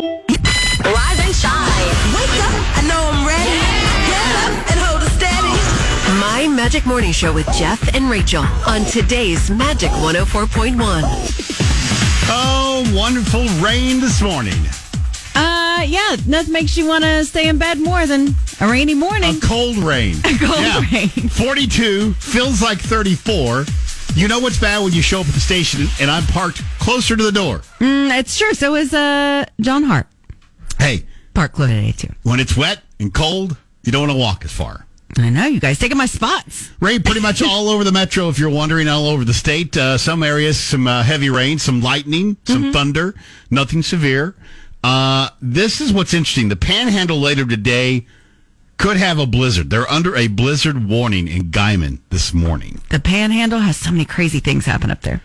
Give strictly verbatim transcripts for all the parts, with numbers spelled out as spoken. Rise and shine. Wake up. I know I'm ready. Get up and hold it steady. My Magic Morning Show with Jeff and Rachel on today's Magic one oh four point one. Oh, wonderful rain this morning. Uh, yeah, nothing makes you want to stay in bed more than a rainy morning. A cold rain. A cold yeah. rain. forty-two, feels like thirty-four. You know what's bad when you show up at the station and I'm parked closer to the door. Mm, that's true. So is uh, John Hart. Hey. Park closer today, too. When it's wet and cold, you don't want to walk as far. I know. You guys taking my spots. Rain pretty much all over the metro, if you're wondering, all over the state. Uh, some areas, some uh, heavy rain, some lightning, some mm-hmm. thunder. Nothing severe. Uh, this is what's interesting. The Panhandle later today could have a blizzard. They're under a blizzard warning in Guyman this morning. The Panhandle has so many crazy things happen up there.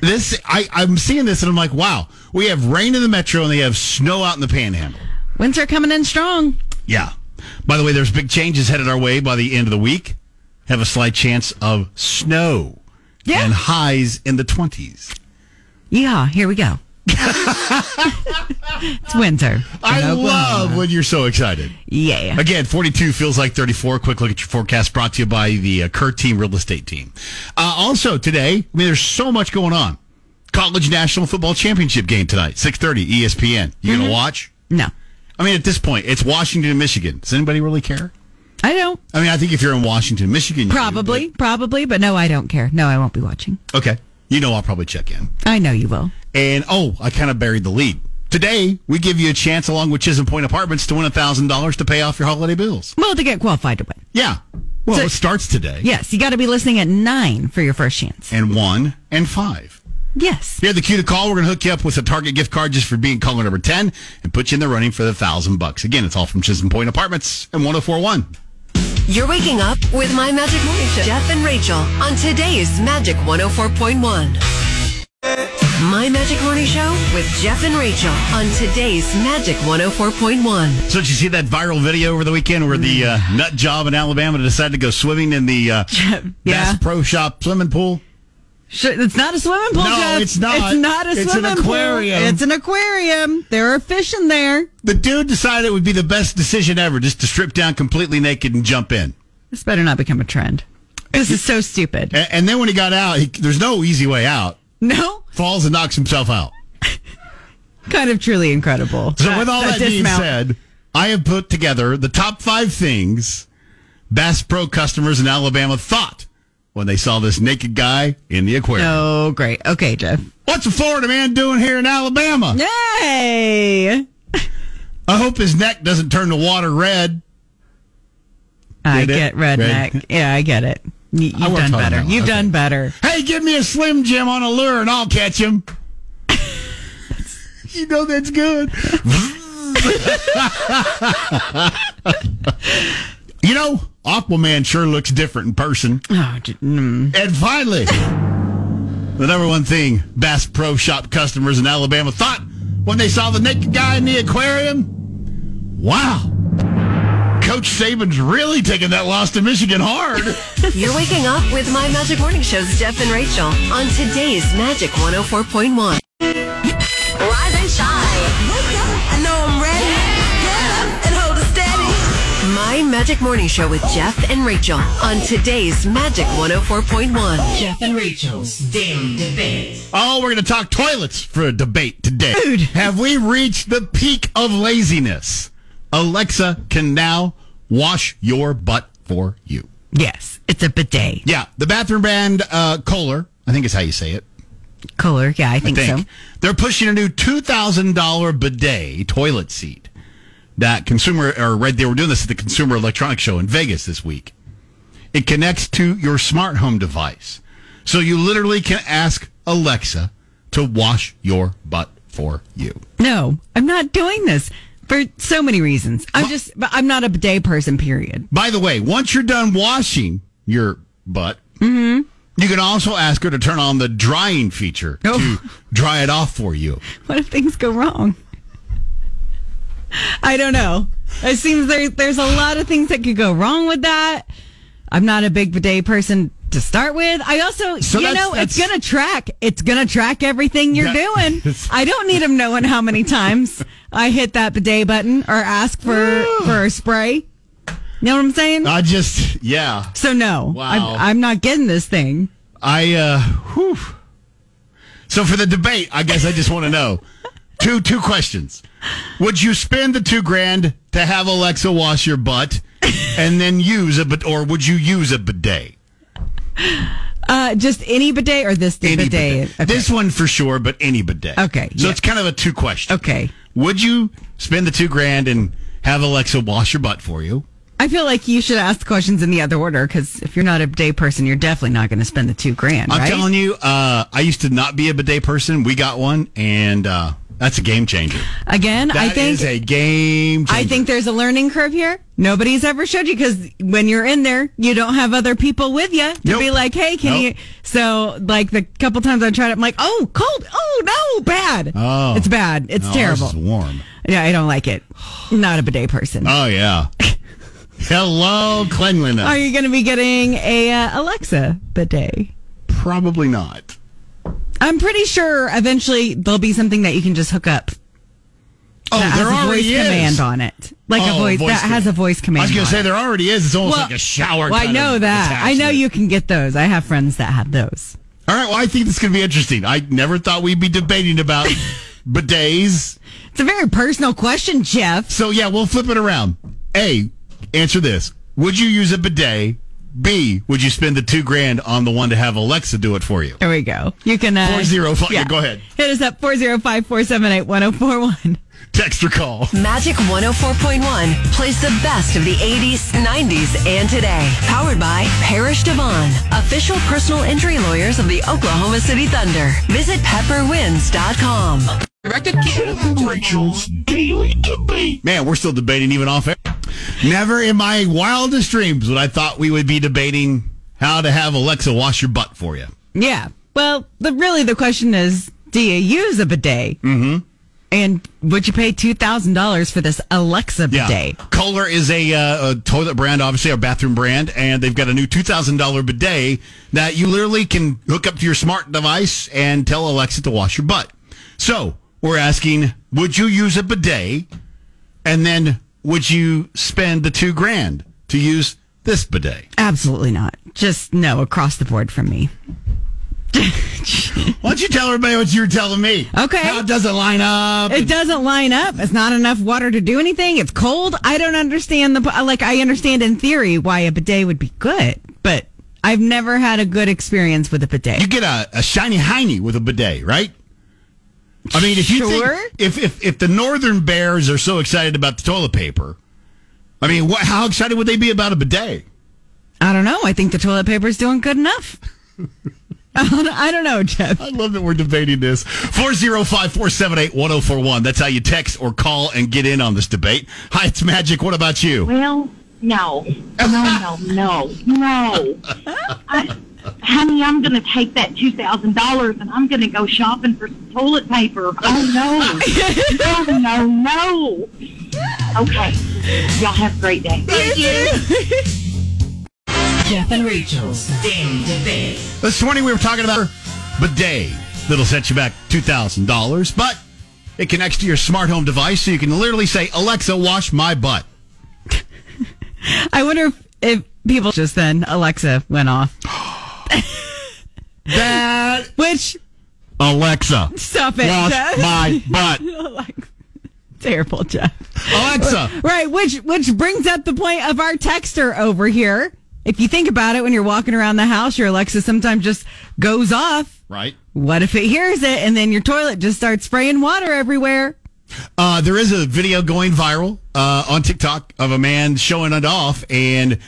This I, I'm seeing this and I'm like, wow, we have rain in the metro and they have snow out in the Panhandle. Winds are coming in strong. Yeah. By the way, there's big changes headed our way by the end of the week. Have a slight chance of snow yeah. and highs in the twenties. Yeah, here we go. It's winter. I love when you're so excited. Yeah. Again, forty-two feels like thirty-four. Quick look at your forecast brought to you by the uh, Kurt Team Real Estate Team. Uh, also today, I mean, there's so much going on. College National Football Championship game tonight, six thirty, E S P N. You mm-hmm. gonna watch? No. I mean, at this point, it's Washington and Michigan. Does anybody really care? I don't. I mean, I think if you're in Washington, Michigan, probably, you do, but... probably, but no, I don't care. No, I won't be watching. Okay. You know I'll probably check in. I know you will. And, oh, I kind of buried the lead. Today, we give you a chance, along with Chisholm Point Apartments, to win one thousand dollars to pay off your holiday bills. Well, to get qualified to win. Yeah. Well, so, it starts today. Yes, you got to be listening at nine for your first chance. And one and five. Yes. Here at the Q to Call, we're going to hook you up with a Target gift card just for being caller number ten and put you in the running for the one thousand bucks. Again, it's all from Chisholm Point Apartments and one oh four point one. You're waking up with My Magic Morning Show. Jeff and Rachel on today's Magic one oh four point one. My Magic Morning Show with Jeff and Rachel on today's Magic one oh four point one. So did you see that viral video over the weekend where the uh, nut job in Alabama decided to go swimming in the uh, yeah. Bass Pro Shop swimming pool? It's not a swimming pool, No, Jeff. it's not. It's not a it's swimming pool. It's an aquarium. Pool. It's an aquarium. There are fish in there. The dude decided it would be the best decision ever just to strip down completely naked and jump in. This better not become a trend. This is so stupid. And then when he got out, he, there's no easy way out. No. Falls and knocks himself out. Kind of truly incredible. So that, with all that, that being said, I have put together the top five things Bass Pro customers in Alabama thought when they saw this naked guy in the aquarium. Oh, great. Okay, Jeff. What's a Florida man doing here in Alabama? Hey! I hope his neck doesn't turn the water red. I get, get redneck. Red. Yeah, I get it. You, you've done better. You've okay. done better. Hey, give me a Slim Jim on a lure and I'll catch him. You know that's good. You know, Aquaman sure looks different in person. Oh, mm. And finally, the number one thing Bass Pro Shop customers in Alabama thought when they saw the naked guy in the aquarium, wow, Coach Saban's really taking that loss to Michigan hard. You're waking up with My Magic Morning Show's Jeff and Rachel on today's Magic one oh four point one. Rise and shine. Wake up. I know I'm ready. Get up and hold it steady. My Magic Morning Show with Jeff and Rachel on today's Magic one oh four point one. Jeff and Rachel's Daily Debate. Oh, we're going to talk toilets for a debate today. Dude. Have we reached the peak of laziness? Alexa can now wash your butt for you. Yes, it's a bidet. Yeah, the bathroom brand uh, Kohler, I think is how you say it. Kohler, yeah, I think, I think so. They're pushing a new two thousand dollars bidet toilet seat. That consumer, or right, they were doing this at the Consumer Electronics Show in Vegas this week. It connects to your smart home device. So you literally can ask Alexa to wash your butt for you. No, I'm not doing this. For so many reasons. I'm just, I'm not a bidet person, period. By the way, once you're done washing your butt, mm-hmm. you can also ask her to turn on the drying feature oh. to dry it off for you. What if things go wrong? I don't know. It seems there, there's a lot of things that could go wrong with that. I'm not a big bidet person to start with. I also, so you that's, know, that's, it's going to track. It's going to track everything you're that, doing. I don't need them knowing how many times I hit that bidet button or ask for, for a spray. You know what I'm saying? I just, yeah. So no, wow. I'm, I'm not getting this thing. I, uh, whew. So for the debate, I guess I just want to know. Two two questions. Would you spend the two grand to have Alexa wash your butt and then use a bidet, or would you use a bidet? Uh, just any bidet or this any bidet? bidet. Okay. This one for sure, but any bidet. Okay. So yeah. It's kind of a two question. Okay. Would you spend the two grand and have Alexa wash your butt for you? I feel like you should ask questions in the other order, because if you're not a bidet person, you're definitely not going to spend the two grand, right? I'm telling you, uh, I used to not be a bidet person. We got one, and uh, that's a game changer. Again, that I think... That is a game changer. I think there's a learning curve here. Nobody's ever showed you, because when you're in there, you don't have other people with you to nope. be like, hey, can nope. you... So, like, the couple times I tried it, I'm like, oh, cold. Oh, no, bad. Oh. It's bad. It's no, terrible. It's warm. Yeah, I don't like it. Not a bidet person. Oh, yeah. Hello, cleanliness. Are you going to be getting a uh, Alexa bidet? Probably not. I'm pretty sure eventually there'll be something that you can just hook up. Oh, that there has a already voice is. Command on it, like oh, a voice, voice that command. Has a voice command. I was going to say it. There already is. It's almost well, like a shower. Well, kind I know of that. Attachment. I know you can get those. I have friends that have those. All right. Well, I think this could be interesting. I never thought we'd be debating about bidets. It's a very personal question, Jeff. So yeah, we'll flip it around. A. Answer this. Would you use a bidet? B, would you spend the two grand on the one to have Alexa do it for you? There we go. You can... Uh, four oh five Yeah. Go ahead. Hit us up. four oh five, four seven eight, one oh four one Text or call. Magic one oh four point one plays the best of the eighties, nineties, and today. Powered by Parrish Devon, official personal injury lawyers of the Oklahoma City Thunder. Visit Pepper Winds dot com Jeff and Rachel's Daily Debate. Man, we're still debating even off air. Never in my wildest dreams would I thought we would be debating how to have Alexa wash your butt for you. Yeah. Well, the, really the question is, do you use a bidet? Mm-hmm. And would you pay two thousand dollars for this Alexa bidet? Yeah. Kohler is a, uh, a toilet brand, obviously, or bathroom brand, and they've got a new two thousand dollars bidet that you literally can hook up to your smart device and tell Alexa to wash your butt. So, we're asking, would you use a bidet? And then, would you spend the two grand to use this bidet? Absolutely not. Just no, across the board from me. Why don't you tell everybody what you were telling me? Okay. How it doesn't line up. It doesn't line up. It's not enough water to do anything. It's cold. I don't understand the... Like, I understand in theory why a bidet would be good, but I've never had a good experience with a bidet. You get a, a shiny hiney with a bidet, right? I mean, if you sure. think... If, if, if the northern bears are so excited about the toilet paper, I mean, what, how excited would they be about a bidet? I don't know. I think the toilet paper's doing good enough. I don't know, Jeff. I love that we're debating this. four oh five, four seven eight, one oh four one That's how you text or call and get in on this debate. Hi, it's Magic. What about you? Well, no. No, no, no, no. I, honey, I'm going to take that two thousand dollars and I'm going to go shopping for some toilet paper. Oh, no. No, no, no. Okay. Y'all have a great day. Thank you. Jeff and Rachel's Daily Debate. This morning we were talking about bidet. That'll set you back two thousand dollars, but it connects to your smart home device, so you can literally say, Alexa, wash my butt. I wonder if, if people just then, Alexa went off. that. Which. Alexa. Stop it. Wash Jeff. my butt. Terrible, Jeff. Alexa. Right, which, which brings up the point of our texter over here. If you think about it, when you're walking around the house, your Alexa sometimes just goes off. Right. What if it hears it and then your toilet just starts spraying water everywhere? Uh, there is a video going viral uh, on TikTok of a man showing it off, and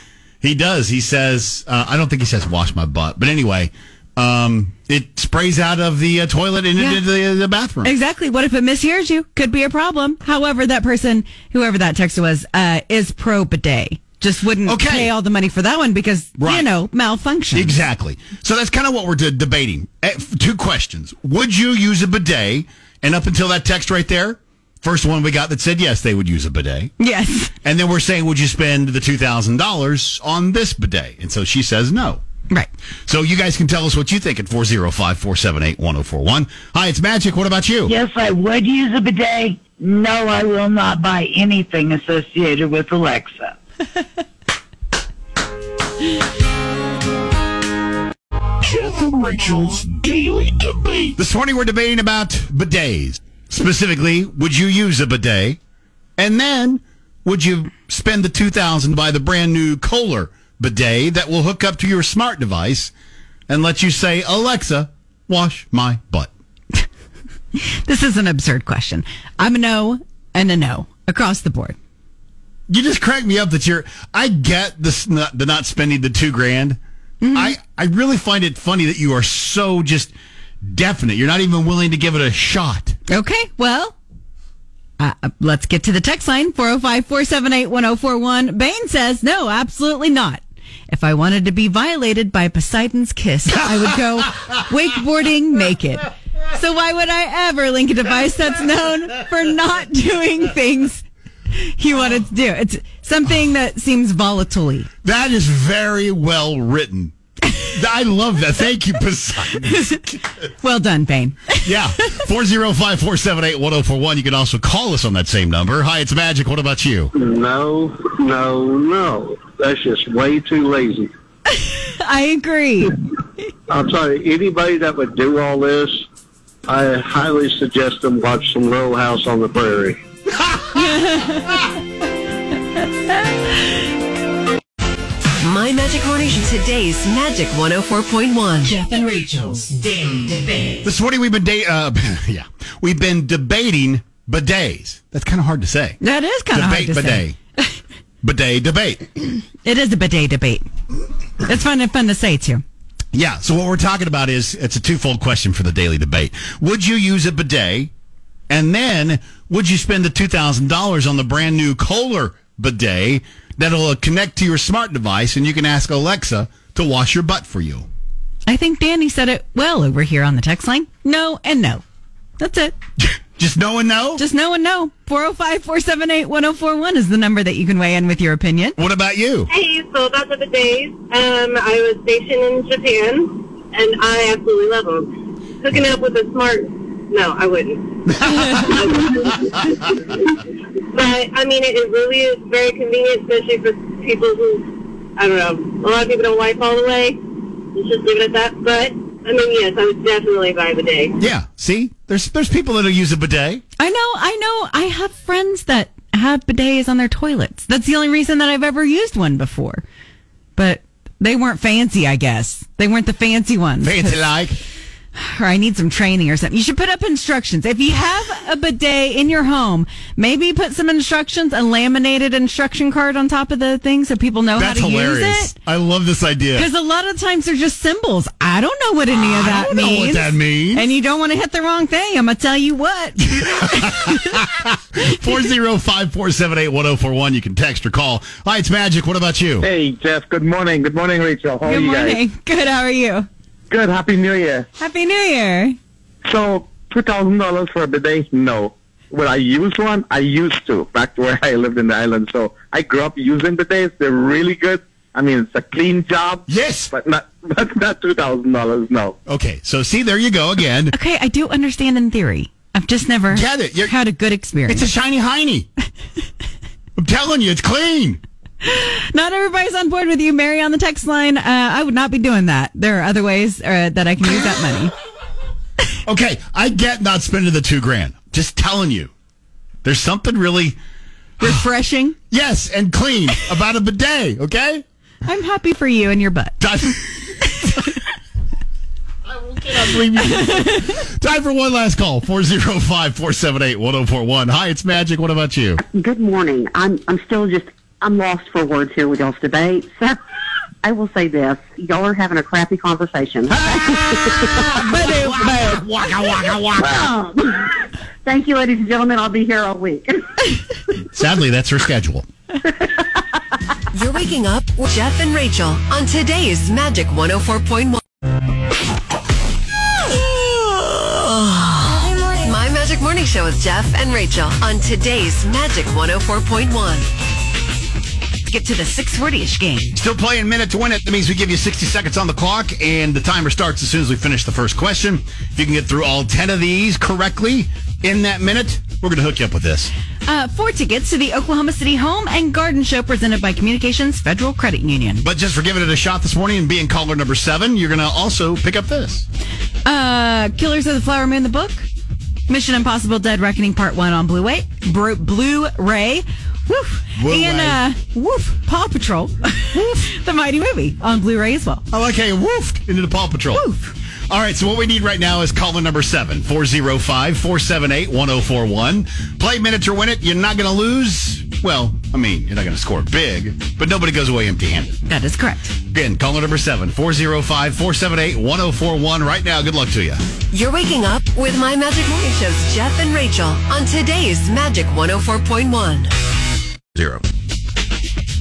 he does. He says, uh, I don't think he says wash my butt, but anyway, um, it sprays out of the uh, toilet and yeah. into the, the bathroom. Exactly. What if it mishears you? Could be a problem. However, that person, whoever that texter was, uh, is pro bidet. Just wouldn't okay. pay all the money for that one because, right. you know, malfunction. Exactly. So that's kind of what we're de- debating. Two questions. Would you use a bidet? And up until that text right there, first one we got that said yes, they would use a bidet. Yes. And then we're saying, would you spend the two thousand dollars on this bidet? And so she says no. Right. So you guys can tell us what you think at four oh five, four seven eight, one oh four one. Hi, it's Magic. What about you? Yes, I would use a bidet. No, I will not buy anything associated with Alexa. Jeff and Rachel's Daily Debate. This morning we're debating about bidets. Specifically, would you use a bidet? And then, would you spend the two thousand dollars to buy the brand new Kohler bidet that will hook up to your smart device and let you say, Alexa, wash my butt? This is an absurd question. I'm a no and a no across the board. You just crack me up that you're... I get the, the not spending the two grand. Mm-hmm. I, I really find it funny that you are so just definite. You're not even willing to give it a shot. Okay, well... Uh, let's get to the text line, four oh five, four seven eight, one oh four one. Bain says, no, absolutely not. If I wanted to be violated by Poseidon's kiss, I would go wakeboarding naked. So why would I ever link a device that's known for not doing things he wanted to do? It's something that seems volatile-y. That is very well written. I love that. Thank you, Poseidon. Well done, Bain. Yeah. four oh five, four seven eight, one oh four one. You can also call us on that same number. Hi, it's Magic. What about you? No, no, no. That's just way too lazy. I agree. I'm sorry. Anybody that would do all this, I highly suggest them watch some Little House on the Prairie. My Magic Morning, today's Magic one oh four point one. Jeff and Rachel's Daily Debate. This morning we've been da- uh, yeah, we've been debating bidets. That's kind of hard to say. That is kind of hard to bidet. Say. Bidet debate. It is a bidet debate. It's fun and fun to say too. Yeah. So what we're talking about is it's a twofold question for the Daily Debate. Would you use a bidet? And then would you spend the two thousand dollars on the brand new Kohler bidet? That'll connect to your smart device, and you can ask Alexa to wash your butt for you. I think Danny said it well over here on the text line. No and no. That's it. Just no and no? Just no and no. four oh five, four seven eight, one oh four one is the number that you can weigh in with your opinion. What about you? Hey, so about the bidets, um, I was stationed in Japan, and I absolutely love them. Hooking up with a smart... No, I wouldn't. But, I mean, it, it really is very convenient, especially for people who, I don't know, a lot of people don't wipe all the way. Let's just leave it at that. But, I mean, yes, I would definitely buy a bidet. Yeah, see? There's there's people that'll use a bidet. I know, I know. I have friends that have bidets on their toilets. That's the only reason that I've ever used one before. But they weren't fancy, I guess. They weren't the fancy ones. Fancy-like. Or I need some training or something. You should put up instructions. If you have a bidet in your home, maybe put some instructions, a laminated instruction card on top of the thing so people know That's how to hilarious. Use it. I love this idea. Because a lot of times they're just symbols. I don't know what any I of that don't means. I know what that means. And you don't want to hit the wrong thing. I'm going to tell you what. four oh five, four seven eight, one oh four one. You can text or call. Hi, it's Magic. What about you? Hey, Jeff. Good morning. Good morning, Rachel. How good are you morning. Guys? Good. How are you? Good. Happy New Year. Happy New Year. So, two thousand dollars for a bidet? No. Will I use one? I used to, back to where I lived in the island. So, I grew up using bidets. They're really good. I mean, it's a clean job. Yes. But not but not two thousand dollars, no. Okay. So, see, there you go again. Okay, I do understand in theory. I've just never Get it. You're, had a good experience. It's a shiny hiney. I'm telling you, it's clean. Not everybody's on board with you, Mary, on the text line. Uh, I would not be doing that. There are other ways uh, that I can use that money. Okay, I get not spending the two grand. Just telling you. There's something really... refreshing? Yes, and clean about a bidet, okay? I'm happy for you and your butt. Time for one last call. four oh five, four seven eight, one oh four one. Hi, it's Magic. What about you? Good morning. I'm I'm still just... I'm lost for words here with y'all's debate. So I will say this. Y'all are having a crappy conversation. Ah, waka, waka, waka. Thank you, ladies and gentlemen. I'll be here all week. Sadly, that's her schedule. You're waking up with Jeff and Rachel on today's Magic one oh four point one. My Magic Morning Show with Jeff and Rachel on today's Magic one oh four point one. to get to the six forty-ish game. Still playing Minute to Win It. That means we give you sixty seconds on the clock, and the timer starts as soon as we finish the first question. If you can get through all ten of these correctly in that minute, we're going to hook you up with this. Uh, four tickets to the Oklahoma City Home and Garden Show presented by Communications Federal Credit Union. But just for giving it a shot this morning and being caller number seven, you're going to also pick up this. Uh, Killers of the Flower Moon, the book. Mission Impossible Dead Reckoning Part one on Blu-ray. Blu- Blu-ray. Woof. Blu-ray. And uh, woof, Paw Patrol. Woof. The Mighty Movie on Blu-ray as well. I like how you woofed into the Paw Patrol. Woof. All right, so what we need right now is caller number seven, four oh five, four seven eight, one oh four one. Play Minute or Win It. You're not going to lose. Well, I mean, you're not going to score big, but nobody goes away empty-handed. That is correct. Again, caller number seven, four oh five, four seven eight, one oh four one. Right now, good luck to you. You're waking up with My Magic Morning Show's Jeff and Rachel on today's Magic one oh four point one. Zero.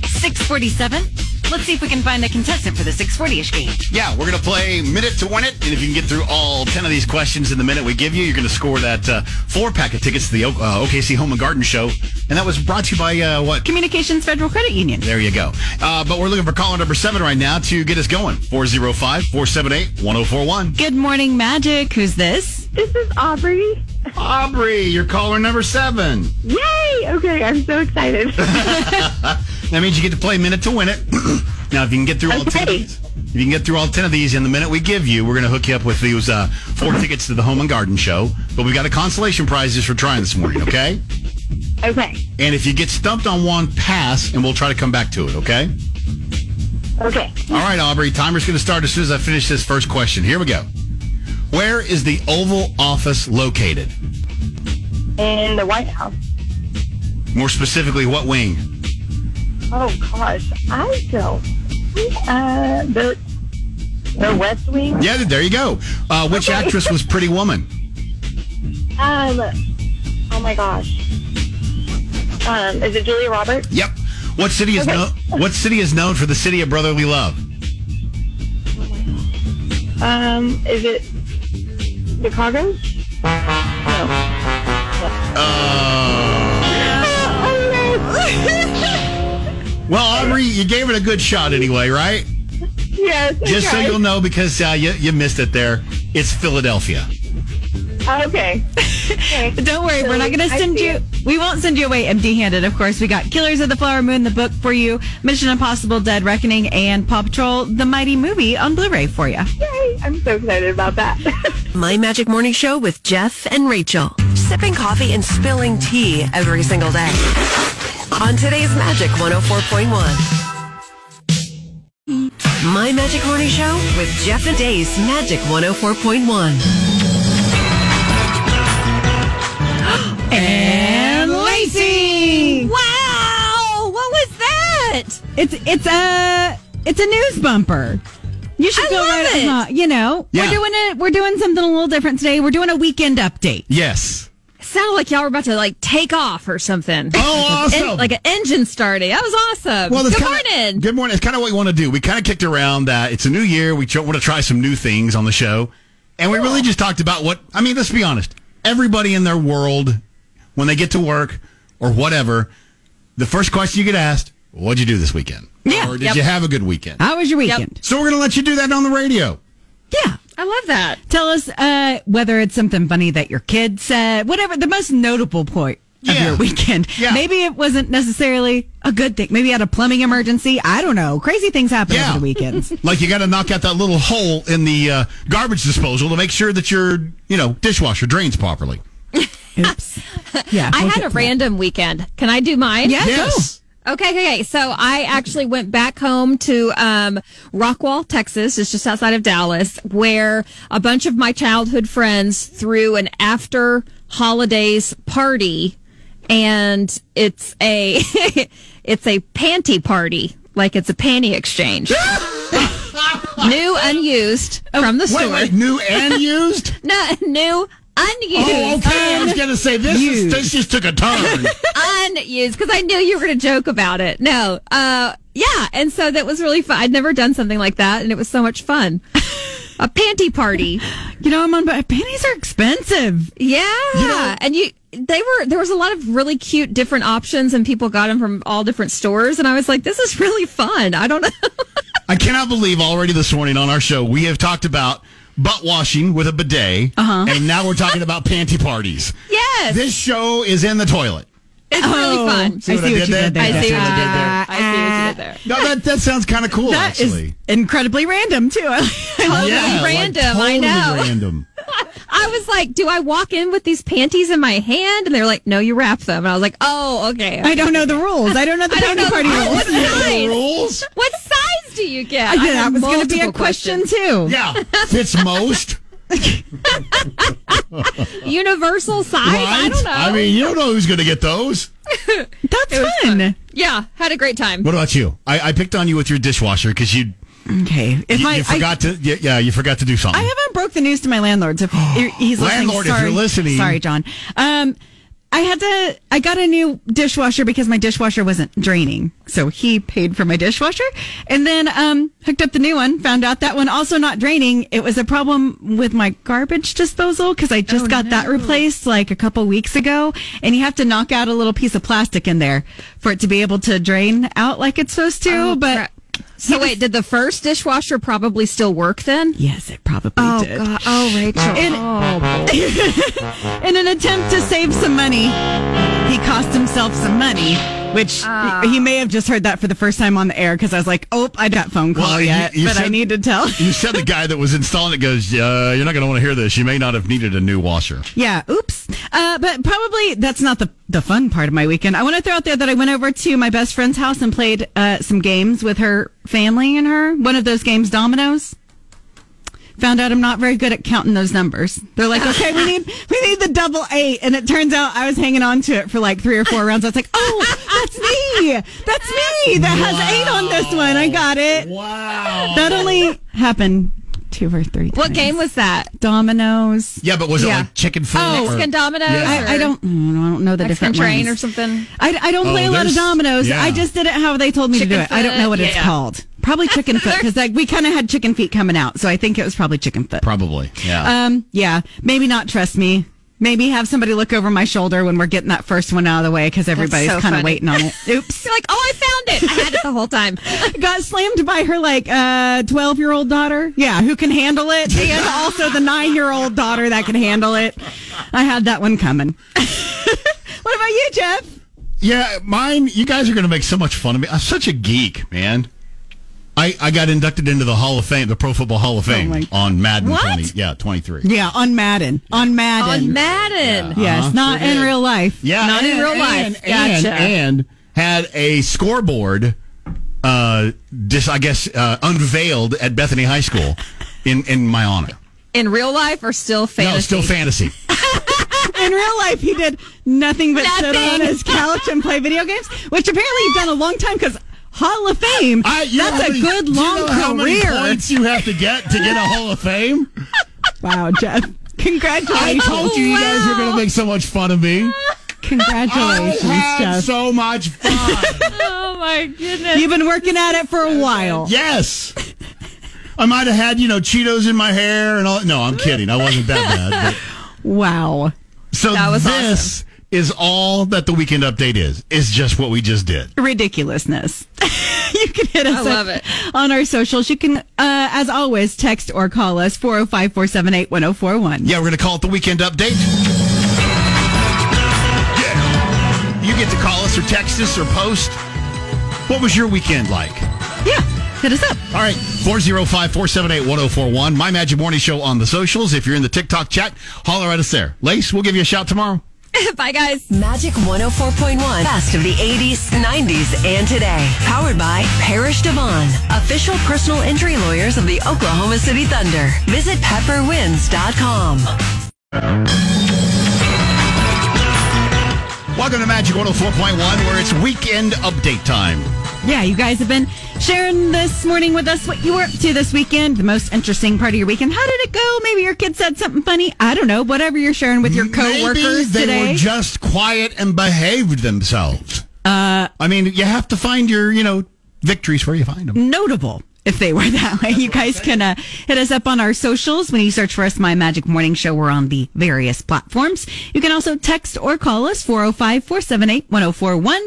six forty-seven. Let's see if we can find a contestant for the six forty-ish game. Yeah, we're going to play Minute to Win It. And if you can get through all ten of these questions in the minute we give you, you're going to score that uh, four-pack of tickets to the uh, O K C Home and Garden Show. And that was brought to you by uh, what? Communications Federal Credit Union. There you go. Uh, but we're looking for caller number seven right now to get us going. four oh five, four seven eight, one oh four one. Good morning, Magic. Who's this? This is Aubrey. Aubrey, you're caller number seven. Yay! Okay, I'm so excited. That means you get to play Minute to Win It. Now, if you can get through all okay. ten of these, if you can get through all ten of these in the minute we give you, we're going to hook you up with these uh, four tickets to the Home and Garden Show. But we've got a consolation prize just for trying this morning, okay? Okay. And if you get stumped on one, pass, and we'll try to come back to it, okay? Okay. All right, Aubrey. Timer's going to start as soon as I finish this first question. Here we go. Where is the Oval Office located? In the White House. More specifically, what wing? Oh, gosh. I don't. Uh, the, the West Wing? Yeah, there you go. Uh, which okay. actress was Pretty Woman? Um, oh, my gosh. Um, is it Julia Roberts? Yep. What city is okay. known? What city is known for the City of Brotherly Love? Um, is it Chicago? No. Uh, Well, Aubrey, you gave it a good shot anyway, right? Yes. Just so you'll know, because uh, you, you missed it there. It's Philadelphia. Okay. okay. Don't worry, so we're not going to send you... It. We won't send you away empty-handed, of course. We got Killers of the Flower Moon, the book for you, Mission Impossible Dead Reckoning, and Paw Patrol, the Mighty Movie on Blu-ray for you. Yay! I'm so excited about that. My Magic Morning Show with Jeff and Rachel. Sipping coffee and spilling tea every single day. On today's Magic one oh four point one. My Magic Morning Show with Jeff and Days Magic one oh four point one. And Lacey! Wow! What was that? It's it's a it's a news bumper. You should I go love right it. On, you know, yeah. we're doing it. We're doing something a little different today. We're doing a weekend update. Yes. Sounded like y'all were about to like take off or something. Oh, awesome! En- like an engine starting. That was awesome. Well, good kinda, morning. Good morning. It's kind of what we want to do. We kind of kicked around that it's a new year. We tr- want to try some new things on the show, and cool. we really just talked about what I mean. Let's be honest. Everybody in their world, when they get to work or whatever, the first question you get asked: "What'd you do this weekend?" Yeah. Or did yep. you have a good weekend? How was your weekend? Yep. So we're gonna let you do that on the radio. Yeah. I love that. Tell us uh, whether it's something funny that your kid said, whatever, the most notable point yeah. of your weekend. Yeah. Maybe it wasn't necessarily a good thing. Maybe you had a plumbing emergency. I don't know. Crazy things happen yeah. over the weekends. Like you got to knock out that little hole in the uh, garbage disposal to make sure that your, you know, dishwasher drains properly. Oops. Yeah, I had a random that. weekend. Can I do mine? Yeah, yes. Go. Okay, okay, so I actually went back home to um, Rockwall, Texas. It's just outside of Dallas, where a bunch of my childhood friends threw an after holidays party, and it's a it's a panty party, like it's a panty exchange. New, unused from the store. Wait, wait, new and used? No, new. Unused. Oh, okay. Un- I was going to say, this is, this just took a turn. Unused, because I knew you were going to joke about it. No. Uh, yeah, and so that was really fun. I'd never done something like that, and it was so much fun. A panty party. You know, I'm on, but panties are expensive. Yeah. You know, and you They were there was a lot of really cute different options, and people got them from all different stores. And I was like, this is really fun. I don't know. I cannot believe already this morning on our show we have talked about butt washing with a bidet, uh-huh. and now we're talking about panty parties. Yes, this show is in the toilet. It's oh, really fun. See I, see I, did did I see what you did there. I see what you did there. No, that that sounds kind of cool. That actually is incredibly random too. I love yeah, random. Like, totally I know. Random. I was like, do I walk in with these panties in my hand? And they're like, no, you wrap them. And I was like, oh, okay. I don't know the rules. I don't know the panty party rules. What size? rules. What size do you get? I, I that was going to be a question too. Yeah, fits most. Universal size? Right? I don't know. I mean, you don't know who's going to get those. That's fun. fun. Yeah, had a great time. What about you? I, I picked on you with your dishwasher because you. Okay. If you, I, you forgot I, to, yeah, you forgot to do something. I haven't broke the news to my landlords. If he's landlord, listening, sorry, if you're listening, sorry, John. Um, I had to. I got a new dishwasher because my dishwasher wasn't draining, so he paid for my dishwasher, and then um, hooked up the new one. Found out that one also not draining. It was a problem with my garbage disposal because I just oh, got no. that replaced like a couple weeks ago, and you have to knock out a little piece of plastic in there for it to be able to drain out like it's supposed to, oh, but. Crap. So yes. Wait, did the first dishwasher probably still work then? Yes, it probably oh, did. God. Oh, Rachel. In, oh, in an attempt to save some money, he cost himself some money, which uh. he, he may have just heard that for the first time on the air because I was like, oh, I got phone call well, yet, you, you but said, I need to tell. You said the guy that was installing it goes, uh, you're not going to want to hear this. You may not have needed a new washer. Yeah, oops. Uh, but probably that's not the the fun part of my weekend. I want to throw out there that I went over to my best friend's house and played uh, some games with her family and her. One of those games, dominoes. Found out I'm not very good at counting those numbers. They're like, okay, we need we need the double eight. And it turns out I was hanging on to it for like three or four rounds. I was like, oh, that's me. That's me. That has wow. eight on this one. I got it. Wow. That only happened two or three times. What game was that? Dominoes. Yeah, but was yeah. it like chicken food? Oh, Mexican dominoes? Yeah. I, I, don't, I don't know the Mexican different train ones. Or something? I, I don't oh, play a lot of dominoes. Yeah. I just did it how they told me chicken to do it. Foot. I don't know what yeah. it's called. Probably chicken foot, because like we kind of had chicken feet coming out, so I think it was probably chicken foot. Probably, yeah. Um, yeah, maybe not trust me. Maybe have somebody look over my shoulder when we're getting that first one out of the way, because everybody's so kind of waiting on it. Oops. You're like, oh, I found it. I had it the whole time. Got slammed by her, like, twelve-year-old uh, daughter. Yeah, who can handle it, and also the nine-year-old daughter that can handle it. I had that one coming. What about you, Jeff? Yeah, mine, you guys are going to make so much fun of me. I'm such a geek, man. I, I got inducted into the Hall of Fame, the Pro Football Hall of Fame, oh on Madden what? twenty, yeah, twenty-three. Yeah, on Madden, yeah. on Madden, on Madden. Yeah. Yes, uh-huh. not in real life. Yeah, not and, in real life. And, gotcha. And, and had a scoreboard, uh, dis, I guess, uh, unveiled at Bethany High School in in my honor. In real life or still fantasy? No, still fantasy. In real life, he did nothing but nothing. sit on his couch and play video games, which apparently he's done a long time because. Hall of Fame. I, That's many, a good long you know how career. How many points you have to get to get a Hall of Fame? Wow, Jeff! Congratulations! I told you, you guys were going to make so much fun of me. Congratulations, I had Jeff! So much fun. Oh my goodness! You've been working at it for a while. Yes. I might have had you know Cheetos in my hair and all. No, I'm kidding. I wasn't that bad. But. Wow. So that was this. Awesome. Is all that the weekend update is. It's just what we just did. Ridiculousness. You can hit us I love it. on our socials. You can, uh, as always, text or call us four oh five, four seven eight, one oh four one. Yeah, we're going to call it the weekend update. Yeah. You get to call us or text us or post. What was your weekend like? Yeah, hit us up. All right, four oh five, four seven eight, one oh four one. My Magic Morning Show on the socials. If you're in the TikTok chat, holler at us there. Lace, we'll give you a shout tomorrow. Bye, guys. Magic one oh four point one. Best of the eighties, nineties, and today. Powered by Parrish Devon, official personal injury lawyers of the Oklahoma City Thunder. Visit Pepper Winds dot com. Welcome to Magic one oh four point one, where it's weekend update time. Yeah, you guys have been sharing this morning with us what you were up to this weekend, the most interesting part of your weekend. How did it go? Maybe your kid said something funny. I don't know. Whatever you're sharing with your coworkers Maybe they today. They were just quiet and behaved themselves. Uh, I mean, you have to find your, you know, victories where you find them. Notable if they were that way. You guys can uh, hit us up on our socials. When you search for us, My Magic Morning Show, we're on the various platforms. You can also text or call us, four oh five, four seven eight, one oh four one.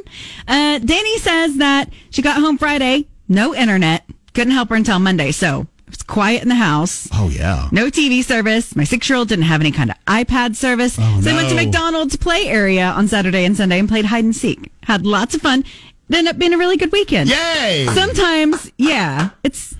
Uh, Danny says that she got home Friday, no internet, couldn't help her until Monday, so it was quiet in the house. Oh, yeah. No T V service. My six-year-old didn't have any kind of iPad service. Oh, so no. I went to McDonald's play area on Saturday and Sunday and played hide-and-seek. Had lots of fun. It ended up being a really good weekend. Yay! Sometimes, yeah, it's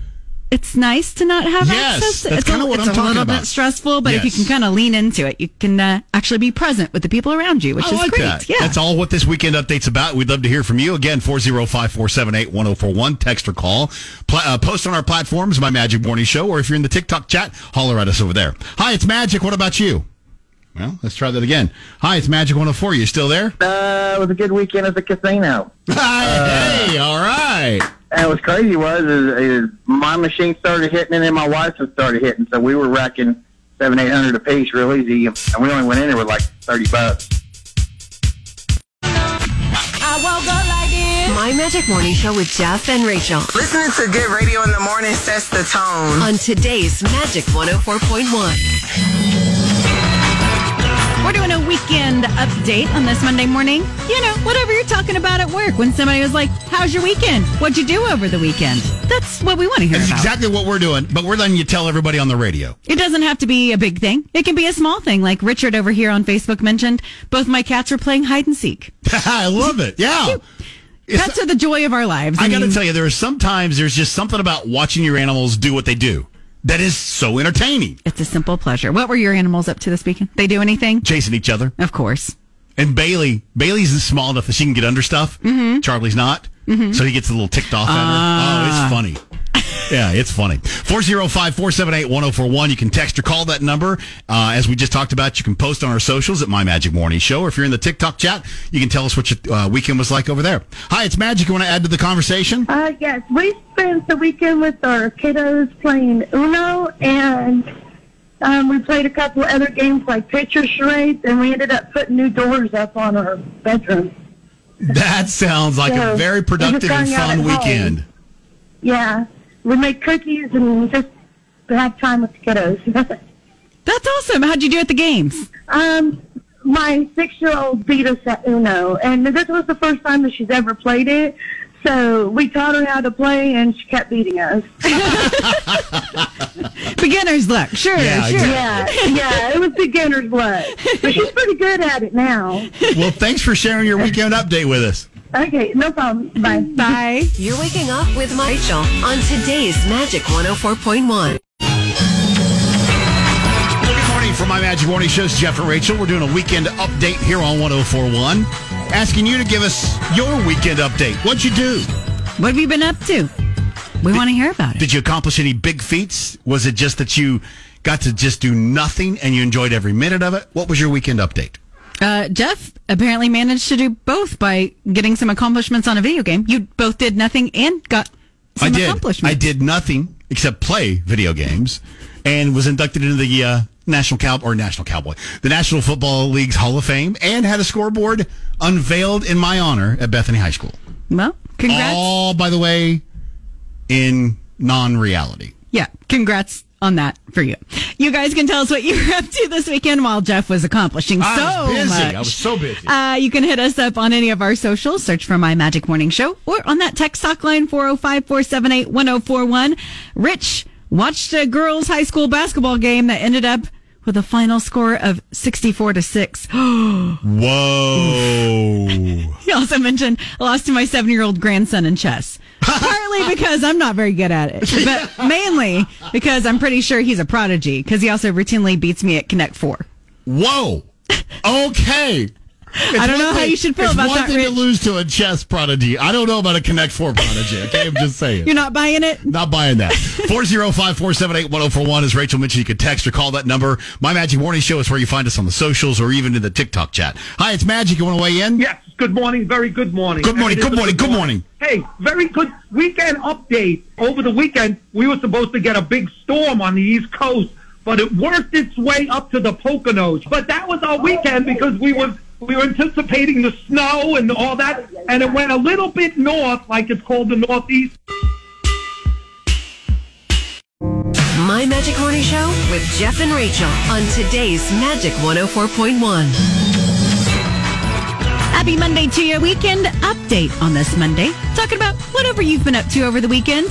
it's nice to not have yes, access. That's kind of what I'm talking about. It's a little bit stressful, but yes. if you can kind of lean into it, you can uh, actually be present with the people around you, which I is like great. That. Yeah. That's all what this weekend update's about. We'd love to hear from you. Again, four oh five, four seven eight, one oh four one. Text or call. Pla- uh, post on our platforms, My Magic Morning Show, or if you're in the TikTok chat, holler at us over there. Hi, it's Magic. What about you? Well, let's try that again. Hi, it's Magic one oh four. You still there? Uh, it was a good weekend at the casino. Hi, uh, hey, all right. And what's crazy was is, is my machine started hitting, and then my wife's started hitting. So we were racking seven, eight hundred a piece, real easy, and we only went in there with like thirty bucks. I woke up like this. My Magic Morning Show with Jeff and Rachel. Listening to good radio in the morning sets the tone on today's Magic one oh four point one. We're doing a weekend update on this Monday morning. You know, whatever you're talking about at work when somebody was like, how's your weekend? What'd you do over the weekend? That's what we want to hear That's about. Exactly what we're doing, but we're letting you tell everybody on the radio. It doesn't have to be a big thing. It can be a small thing. Like Richard over here on Facebook mentioned, both my cats were playing hide and seek. I love it. Yeah. Pets are the joy of our lives. I, I got to tell you, there are sometimes there's just something about watching your animals do what they do. That is so entertaining. It's a simple pleasure. What were your animals up to this weekend? They do anything? Chasing each other. Of course. And Bailey. Bailey's small enough that she can get under stuff. Mm-hmm. Charlie's not. Mm-hmm. So he gets a little ticked off uh. at her. Oh, it's funny. Yeah, it's funny. four oh five, four seven eight, one oh four one. You can text or call that number. Uh, as we just talked about, you can post on our socials at My Magic Morning Show. Or if you're in the TikTok chat, you can tell us what your uh, weekend was like over there. Hi, it's Magic. You want to add to the conversation? Uh, yes, we spent the weekend with our kiddos playing Uno, and um, we played a couple other games like picture charades, and we ended up putting new doors up on our bedroom. That sounds like so, a very productive and fun weekend. Home. Yeah. We make cookies and just have time with the kiddos. That's awesome. How'd you do at the games? Um, my six-year-old beat us at Uno, and this was the first time that she's ever played it. So we taught her how to play, and she kept beating us. Beginner's luck, sure, yeah, sure. Exactly. Yeah, yeah, it was beginner's luck. But she's pretty good at it now. Well, thanks for sharing your weekend update with us. Okay, no problem. Bye. Bye. You're waking up with Rachel on today's Magic one oh four point one. Good morning from My Magic Morning Show's Jeff and Rachel. We're doing a weekend update here on one oh four point one. Asking you to give us your weekend update. What'd you do? What have you been up to? We did, want to hear about it. Did you accomplish any big feats? Was it just that you got to just do nothing and you enjoyed every minute of it? What was your weekend update? Uh, Jeff apparently managed to do both by getting some accomplishments on a video game. You both did nothing and got some I did. accomplishments. I did nothing except play video games and was inducted into the uh, National Cow or National Cowboy, the National Football League's Hall of Fame, and had a scoreboard unveiled in my honor at Bethany High School. Well, congrats. All, by the way, in non-reality. Yeah, congrats on that for you. You guys can tell us what you were up to this weekend while Jeff was accomplishing I so was busy. much. I was so busy. Uh, you can hit us up on any of our socials. Search for My Magic Morning Show or on that text talk line four oh five, four seven eight, one oh four one. Rich watched a girls' high school basketball game that ended up with a final score of sixty-four to six. Whoa. He also mentioned I lost to my seven-year-old grandson in chess. Partly because I'm not very good at it, but mainly because I'm pretty sure he's a prodigy because he also routinely beats me at Connect Four. Whoa. Okay. It's I don't know thing, how you should feel about that, Rich. It's one thing to lose to a chess prodigy. I don't know about a Connect Four prodigy. Okay, I'm just saying. You're not buying it? Not buying that. four oh five, four seven eight, one oh four one. As Rachel mentioned, you can text or call that number. My Magic Morning Show is where you find us on the socials or even in the TikTok chat. Hi, it's Magic. You want to weigh in? Yes. Good morning. Very good morning. Good morning. Good morning. Good morning. Hey, very good weekend update. Over the weekend, we were supposed to get a big storm on the East Coast, but it worked its way up to the Poconos. But that was our weekend because we were... We were anticipating the snow and all that, and it went a little bit north, like it's called the Northeast. My Magic Morning Show with Jeff and Rachel on today's Magic one oh four point one. Happy Monday to your weekend update on this Monday. Talking about whatever you've been up to over the weekend.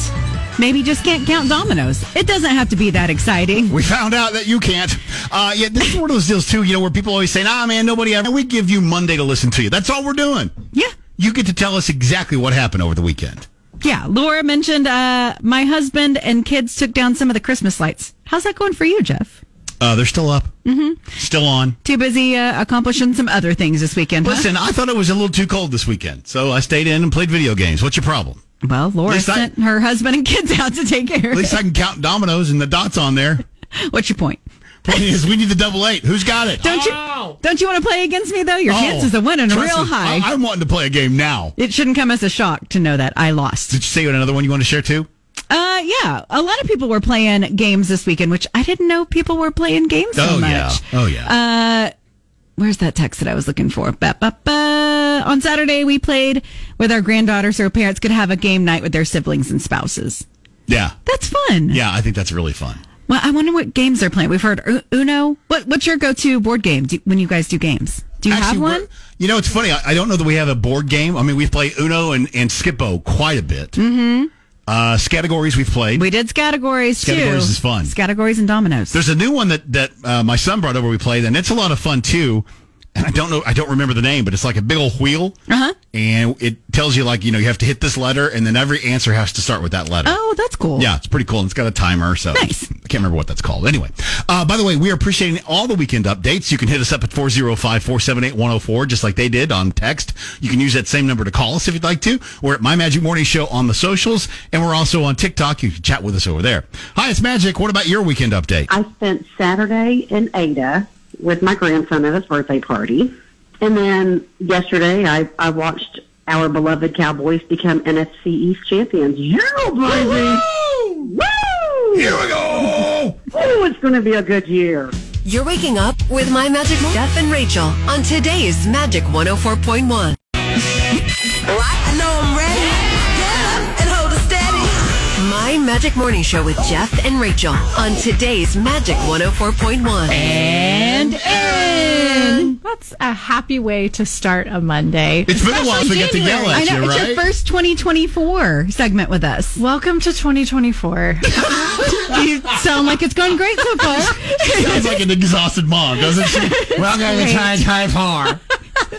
Maybe just can't count dominoes. It doesn't have to be that exciting. We found out that you can't. Uh, yeah, this is one of those deals, too, you know, where people always say, nah, man, nobody ever. We give you Monday to listen to you. That's all we're doing. Yeah. You get to tell us exactly what happened over the weekend. Yeah. Laura mentioned uh, my husband and kids took down some of the Christmas lights. How's that going for you, Jeff? Uh, they're still up. Mm-hmm. Still on. Too busy uh, accomplishing some other things this weekend. Listen, huh? I thought it was a little too cold this weekend, so I stayed in and played video games. What's your problem? Well, Laura sent I, her husband and kids out to take care of it. At least I can count dominoes and the dots on there. What's your point? Point is, we need the double eight. Who's got it? Don't oh. you Don't you want to play against me, though? Your oh, chances of winning are real high. I, I'm wanting to play a game now. It shouldn't come as a shock to know that I lost. Did you say another one you want to share, too? Uh, yeah. A lot of people were playing games this weekend, which I didn't know people were playing games so oh, much. Yeah. Oh, yeah. Uh, where's that text that I was looking for? Ba, ba, ba. On Saturday, we played with our granddaughters so her parents could have a game night with their siblings and spouses. Yeah. That's fun. Yeah, I think that's really fun. Well, I wonder what games they're playing. We've heard Uno. What, what's your go-to board game do, when you guys do games? Do you Actually, have one? You know, it's funny. I, I don't know that we have a board game. I mean, we play Uno and, and Skippo quite a bit. Mm-hmm. Uh, Scategories we've played. We did Scategories, too. Scategories is fun. Scategories and dominoes. There's a new one that, that uh, my son brought over we played, and it's a lot of fun, too. And I don't know, I don't remember the name, but it's like a big old wheel. Uh-huh. And it tells you, like, you know, you have to hit this letter, and then every answer has to start with that letter. Oh, that's cool. Yeah, it's pretty cool. And it's got a timer, so. Nice. I can't remember what that's called. Anyway, uh, by the way, we are appreciating all the weekend updates. You can hit us up at four oh five, four seven eight, one oh four, just like they did on text. You can use that same number to call us if you'd like to. We're at My Magic Morning Show on the socials, and we're also on TikTok. You can chat with us over there. Hi, it's Magic. What about your weekend update? I spent Saturday in Ada with my grandson at his birthday party. And then yesterday, I, I watched our beloved Cowboys become N F C East champions. You, baby! Woo! Woo! Here we go! Oh, it's going to be a good year. You're waking up with My Magic Morning. Jeff and Rachel on today's Magic one oh four point one. Well, I know I'm ready. Yeah. Get up and hold it steady. My Magic Morning Show with Jeff and Rachel on today's Magic one oh four point one. And... and that's a happy way to start a Monday. It's been Especially a while since we get to yell at you, right? I know, it's right? Your first twenty twenty-four segment with us. Welcome to twenty twenty-four. You sound like it's going great so far. She sounds like an exhausted mom, doesn't she? Welcome to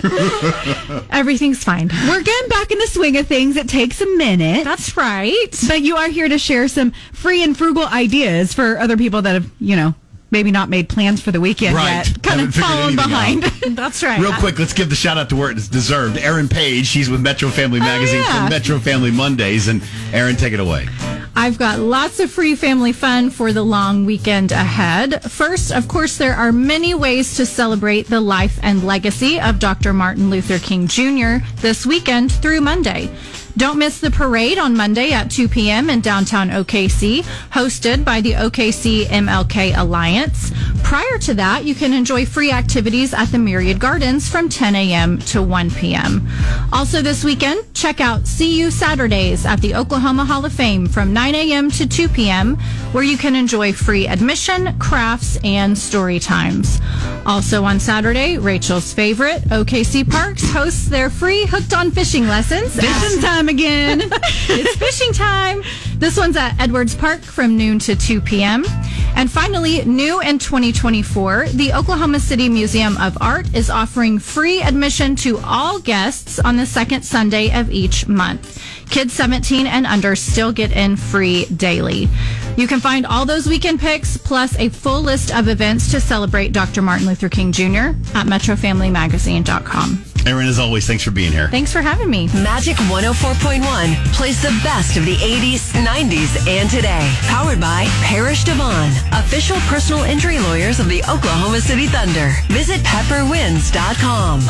twenty twenty-four. Everything's fine. We're getting back in the swing of things. It takes a minute. That's right. But you are here to share some free and frugal ideas for other people that have, you know, maybe not made plans for the weekend right. yet. Kind of falling behind. That's right. Real quick, let's give the shout out to where it's deserved. Erin Page, she's with Metro Family Magazine oh, yeah. for Metro Family Mondays. And Erin, take it away. I've got lots of free family fun for the long weekend ahead. First, of course, there are many ways to celebrate the life and legacy of Doctor Martin Luther King Junior this weekend through Monday. Don't miss the parade on Monday at two p.m. in downtown O K C, hosted by the O K C M L K Alliance. Prior to that, you can enjoy free activities at the Myriad Gardens from ten a.m. to one p.m. Also this weekend, check out See You Saturdays at the Oklahoma Hall of Fame from nine a.m. to two p.m., where you can enjoy free admission, crafts, and story times. Also on Saturday, Rachel's favorite, O K C Parks, hosts their free Hooked on Fishing lessons. Fishing time again. It's fishing time. This one's at Edwards Park from noon to two p.m. And finally, new in twenty twenty-four, the Oklahoma City Museum of Art is offering free admission to all guests on the second Sunday of each month. Kids seventeen and under still get in free daily. You can find all those weekend picks, plus a full list of events to celebrate Doctor Martin Luther King Junior at metro family magazine dot com. Erin, as always, thanks for being here. Thanks for having me. Magic one oh four point one plays the best of the eighties, nineties, and today. Powered by Parrish Devon, official personal injury lawyers of the Oklahoma City Thunder. Visit pepper winds dot com.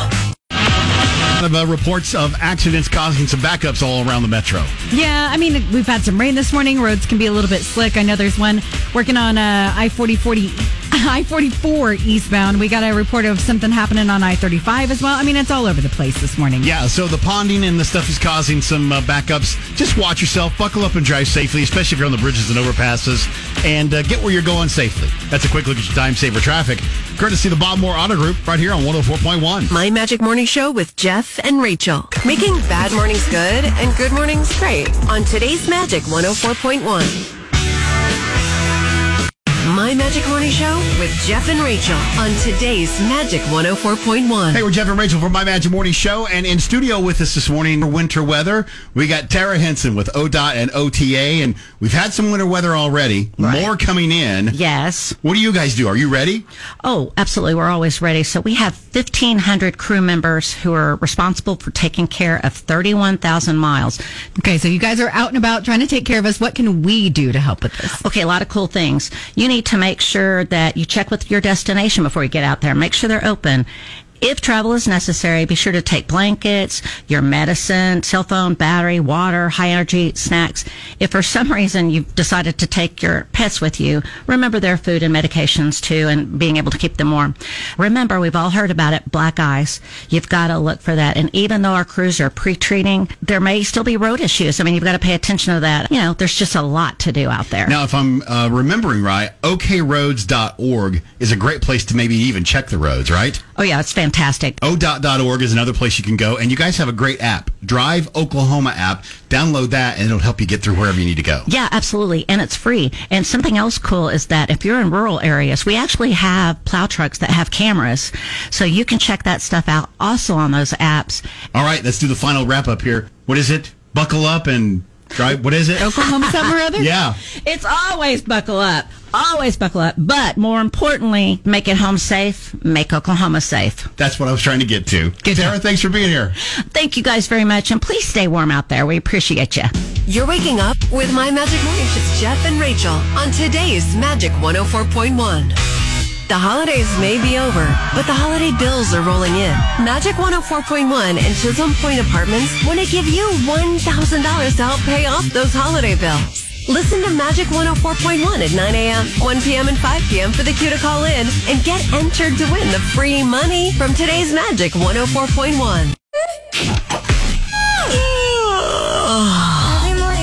Of uh, reports of accidents causing some backups all around the metro. Yeah, I mean, we've had some rain this morning. Roads can be a little bit slick. I know there's one working on uh, I forty forty I forty-four eastbound. We got a report of something happening on I thirty-five as well. I mean, it's all over the place this morning. Yeah, so the ponding and the stuff is causing some uh, backups. Just watch yourself. Buckle up and drive safely, especially if you're on the bridges and overpasses. And uh, get where you're going safely. That's a quick look at your Time Saver Traffic, courtesy of the Bob Moore Auto Group, right here on one oh four point one. My Magic Morning Show with Jeff and Rachel. Making bad mornings good and good mornings great on today's Magic one oh four point one. My Magic Morning Show with Jeff and Rachel on today's Magic one oh four point one. Hey, we're Jeff and Rachel for My Magic Morning Show, and in studio with us this morning for winter weather, we got Tara Henson with O D O T and O T A, and we've had some winter weather already. Right. More coming in. Yes. What do you guys do? Are you ready? Oh, absolutely. We're always ready. So we have fifteen hundred crew members who are responsible for taking care of thirty-one thousand miles. Okay, so you guys are out and about trying to take care of us. What can we do to help with this? Okay, a lot of cool things. You need to make sure that you check with your destination before you get out there. Make sure they're open. If travel is necessary, be sure to take blankets, your medicine, cell phone, battery, water, high-energy snacks. If for some reason you've decided to take your pets with you, remember their food and medications, too, and being able to keep them warm. Remember, we've all heard about it, black ice. You've got to look for that. And even though our crews are pre-treating, there may still be road issues. I mean, you've got to pay attention to that. You know, there's just a lot to do out there. Now, if I'm uh, remembering right, O K Roads dot org is a great place to maybe even check the roads, right? Oh, yeah, it's fantastic. Fantastic. O D O T dot org is another place you can go, and you guys have a great app, Drive Oklahoma app. Download that, and it'll help you get through wherever you need to go. Yeah, absolutely, and it's free. And something else cool is that if you're in rural areas, we actually have plow trucks that have cameras, so you can check that stuff out also on those apps. All right, let's do the final wrap-up here. What is it? Buckle up and drive. What is it? Oklahoma something or other? Yeah. It's always buckle up. Always buckle up, but more importantly, make it home safe, make Oklahoma safe. That's what I was trying to get to. Good Tara, job. Thanks for being here. Thank you guys very much, and please stay warm out there. We appreciate you. You're waking up with My Magic Morning with Jeff and Rachel on today's Magic one oh four point one. The holidays may be over, but the holiday bills are rolling in. Magic one oh four point one and Chisholm Point Apartments want to give you one thousand dollars to help pay off those holiday bills. Listen to Magic one oh four point one at nine a.m., one p.m., and five p.m. for the queue to call in and get entered to win the free money from today's Magic one oh four point one.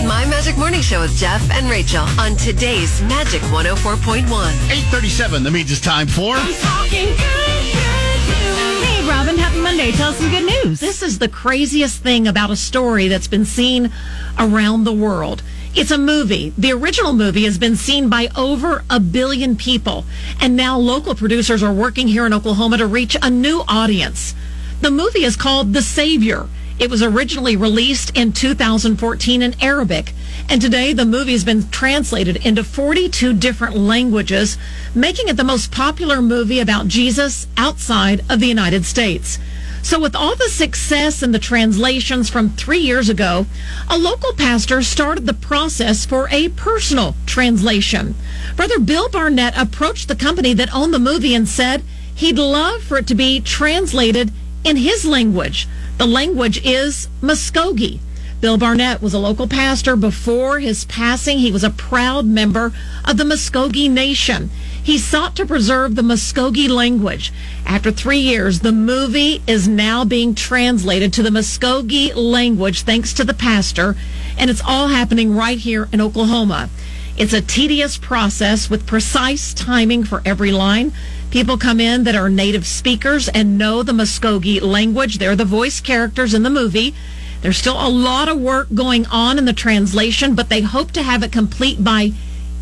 My Magic Morning Show with Jeff and Rachel on today's Magic one oh four point one. eight thirty-seven, that means it's time for... I'm talking good, good, good. Robin, happy Monday. Tell us some good news. This is the craziest thing about a story that's been seen around the world. It's a movie. The original movie has been seen by over a billion people. And now local producers are working here in Oklahoma to reach a new audience. The movie is called The Savior. It was originally released in two thousand fourteen in Arabic. And today, the movie has been translated into forty-two different languages, making it the most popular movie about Jesus outside of the United States. So with all the success and the translations from three years ago, a local pastor started the process for a personal translation. Brother Bill Barnett approached the company that owned the movie and said he'd love for it to be translated in his language. The language is Muskogee. Bill Barnett was a local pastor. Before his passing, he was a proud member of the Muskogee Nation. He sought to preserve the Muskogee language. After three years, the movie is now being translated to the Muskogee language thanks to the pastor, and it's all happening right here in Oklahoma. It's a tedious process with precise timing for every line. People come in that are native speakers and know the Muskogee language. They're the voice characters in the movie. There's still a lot of work going on in the translation, but they hope to have it complete by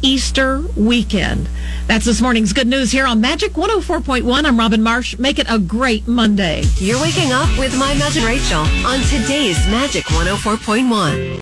Easter weekend. That's this morning's good news here on Magic one oh four point one. I'm Robin Marsh. Make it a great Monday. You're waking up with My Magic Rachel on today's Magic one oh four point one.